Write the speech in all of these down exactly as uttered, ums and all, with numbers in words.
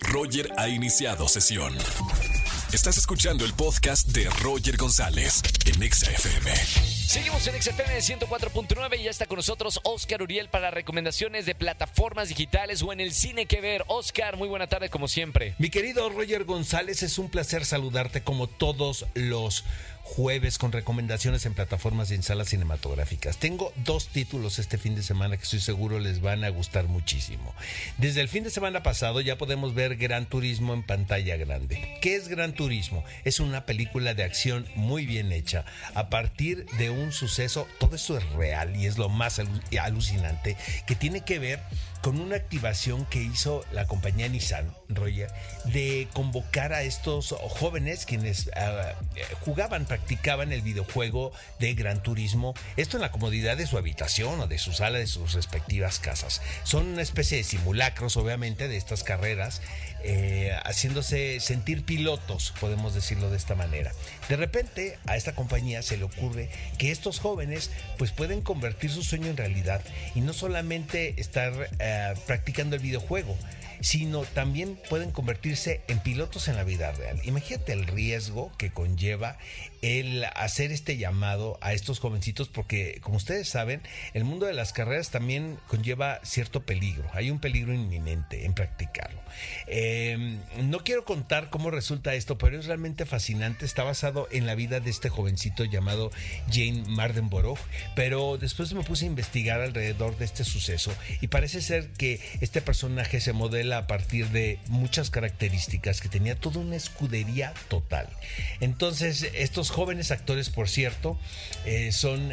Roger ha iniciado sesión. Estás escuchando el podcast de Roger González en ExaFM. Seguimos en ExaFM ciento cuatro punto nueve y ya está con nosotros Óscar Uriel para recomendaciones de plataformas digitales o en el cine que ver. Óscar, muy buena tarde como siempre. Mi querido Roger González, es un placer saludarte como todos los jueves con recomendaciones en plataformas y en salas cinematográficas. Tengo dos títulos este fin de semana que estoy seguro les van a gustar muchísimo. Desde el fin de semana pasado ya podemos ver Gran Turismo en pantalla grande. ¿Qué es Gran Turismo? Es una película de acción muy bien hecha a partir de un suceso, todo esto es real y es lo más alucinante, que tiene que ver con una activación que hizo la compañía Nissan, Roger, de convocar a estos jóvenes quienes uh, jugaban, practicaban el videojuego de Gran Turismo, esto en la comodidad de su habitación o de su sala de sus respectivas casas. Son una especie de simulacros, obviamente, de estas carreras, eh, haciéndose sentir pilotos, podemos decirlo de esta manera. De repente, a esta compañía se le ocurre que estos jóvenes pues pueden convertir su sueño en realidad y no solamente estar eh, practicando el videojuego, sino también pueden convertirse en pilotos en la vida real. Imagínate el riesgo que conlleva el hacer este llamado a estos jovencitos, porque como ustedes saben, el mundo de las carreras también conlleva cierto peligro. Hay un peligro inminente en practicarlo. Eh, no quiero contar cómo resulta esto, pero es realmente fascinante. Está basado en la vida de este jovencito llamado Jane Mardenborough, pero después me puse a investigar alrededor de este suceso y parece ser que este personaje se modela a partir de muchas características que tenía toda una escudería total. Entonces, estos jóvenes actores, por cierto, eh, son uh,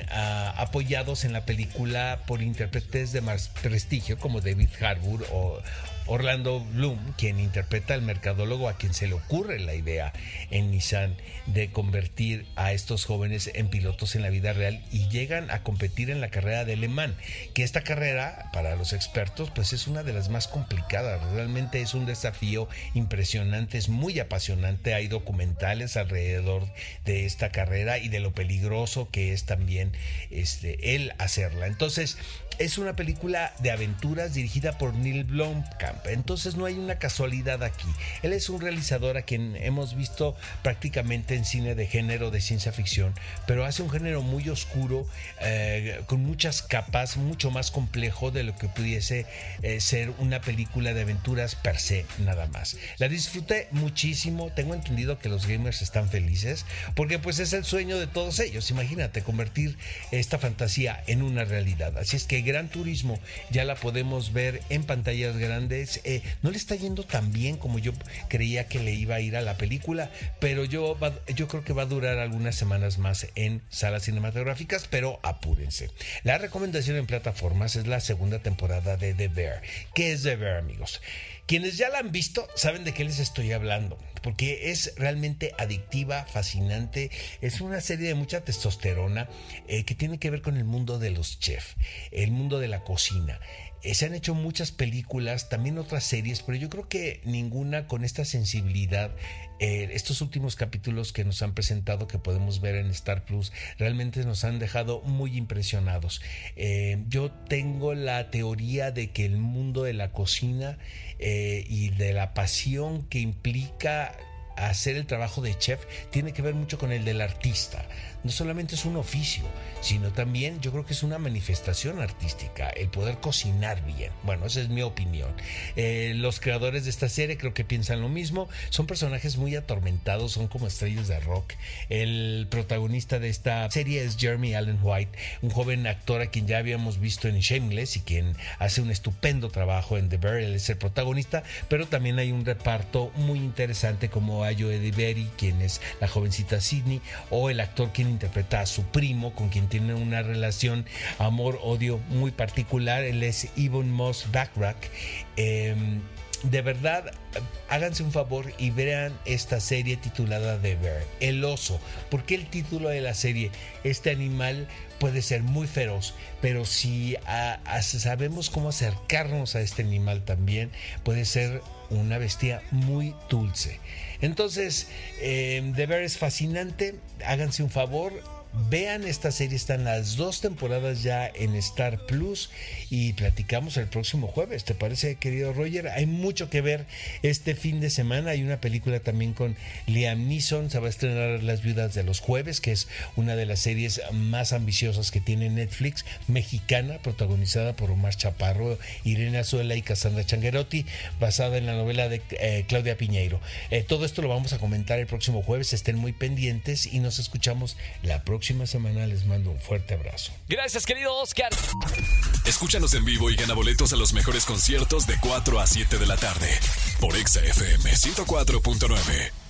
apoyados en la película por intérpretes de más prestigio como David Harbour o Orlando Bloom, quien interpreta al mercadólogo a quien se le ocurre la idea en Nissan de convertir a estos jóvenes en pilotos en la vida real y llegan a competir en la carrera de Le Mans, que esta carrera, para los expertos, pues es una de las más complicadas. Realmente es un desafío impresionante, es muy apasionante. Hay documentales alrededor de esta carrera y de lo peligroso que es también este, el hacerla. Entonces, es una película de aventuras dirigida por Neil Blomkamp. Entonces no hay una casualidad aquí. Él es un realizador a quien hemos visto prácticamente en cine de género, de ciencia ficción, pero hace un género muy oscuro, eh, con muchas capas, mucho más complejo de lo que pudiese eh, ser una película de aventuras per se, nada más. La disfruté muchísimo. Tengo entendido que los gamers están felices porque pues es el sueño de todos ellos. Imagínate convertir esta fantasía en una realidad. Así es que Gran Turismo ya la podemos ver en pantallas grandes. Eh, no le está yendo tan bien como yo creía que le iba a ir a la película, pero yo, va, yo creo que va a durar algunas semanas más en salas cinematográficas, pero apúrense. La recomendación en plataformas es la segunda temporada de The Bear. ¿Qué es The Bear, amigos? Quienes ya la han visto saben de qué les estoy hablando, porque es realmente adictiva, fascinante. Es una serie de mucha testosterona eh, que tiene que ver con el mundo de los chefs, el mundo de la cocina. Eh, se han hecho muchas películas, también otras series, pero yo creo que ninguna con esta sensibilidad. Eh, estos últimos capítulos que nos han presentado, que podemos ver en Star Plus, realmente nos han dejado muy impresionados. Eh, yo tengo la teoría de que el mundo de la cocina eh, y de la pasión que implica hacer el trabajo de chef tiene que ver mucho con el del artista. No solamente es un oficio, sino también yo creo que es una manifestación artística, el poder cocinar bien. Bueno, esa es mi opinión. Eh, los creadores de esta serie creo que piensan lo mismo. Son personajes muy atormentados, son como estrellas de rock. El protagonista de esta serie es Jeremy Allen White, un joven actor a quien ya habíamos visto en Shameless y quien hace un estupendo trabajo en The Bear. Él es el protagonista, pero también hay un reparto muy interesante como hay Eddie Berry, quien es la jovencita Sidney, o el actor quien interpreta a su primo, con quien tiene una relación amor-odio muy particular. Él es Ebon Moss Backrack. Eh, de verdad, háganse un favor y vean esta serie titulada The Bear, el oso. ¿Por qué el título de la serie? Este animal puede ser muy feroz, pero si a, a, sabemos cómo acercarnos a este animal también, puede ser una bestia muy dulce. Entonces, eh, The Bear es fascinante. Háganse un favor, Vean esta serie, están las dos temporadas ya en Star Plus y platicamos el próximo jueves. ¿Te parece, querido Roger? Hay mucho que ver este fin de semana. Hay una película también con Liam Neeson, se va a estrenar Las viudas de los jueves, que es una de las series más ambiciosas que tiene Netflix, mexicana, protagonizada por Omar Chaparro, Irene Azuela y Cassandra Changuerotti, basada en la novela de eh, Claudia Piñeiro. Eh, todo esto lo vamos a comentar el próximo jueves, estén muy pendientes y nos escuchamos la próxima semana. Les mando un fuerte abrazo. Gracias, querido Óscar. Escúchanos en vivo y gana boletos a los mejores conciertos de cuatro a siete de la tarde por ExaFM ciento cuatro punto nueve.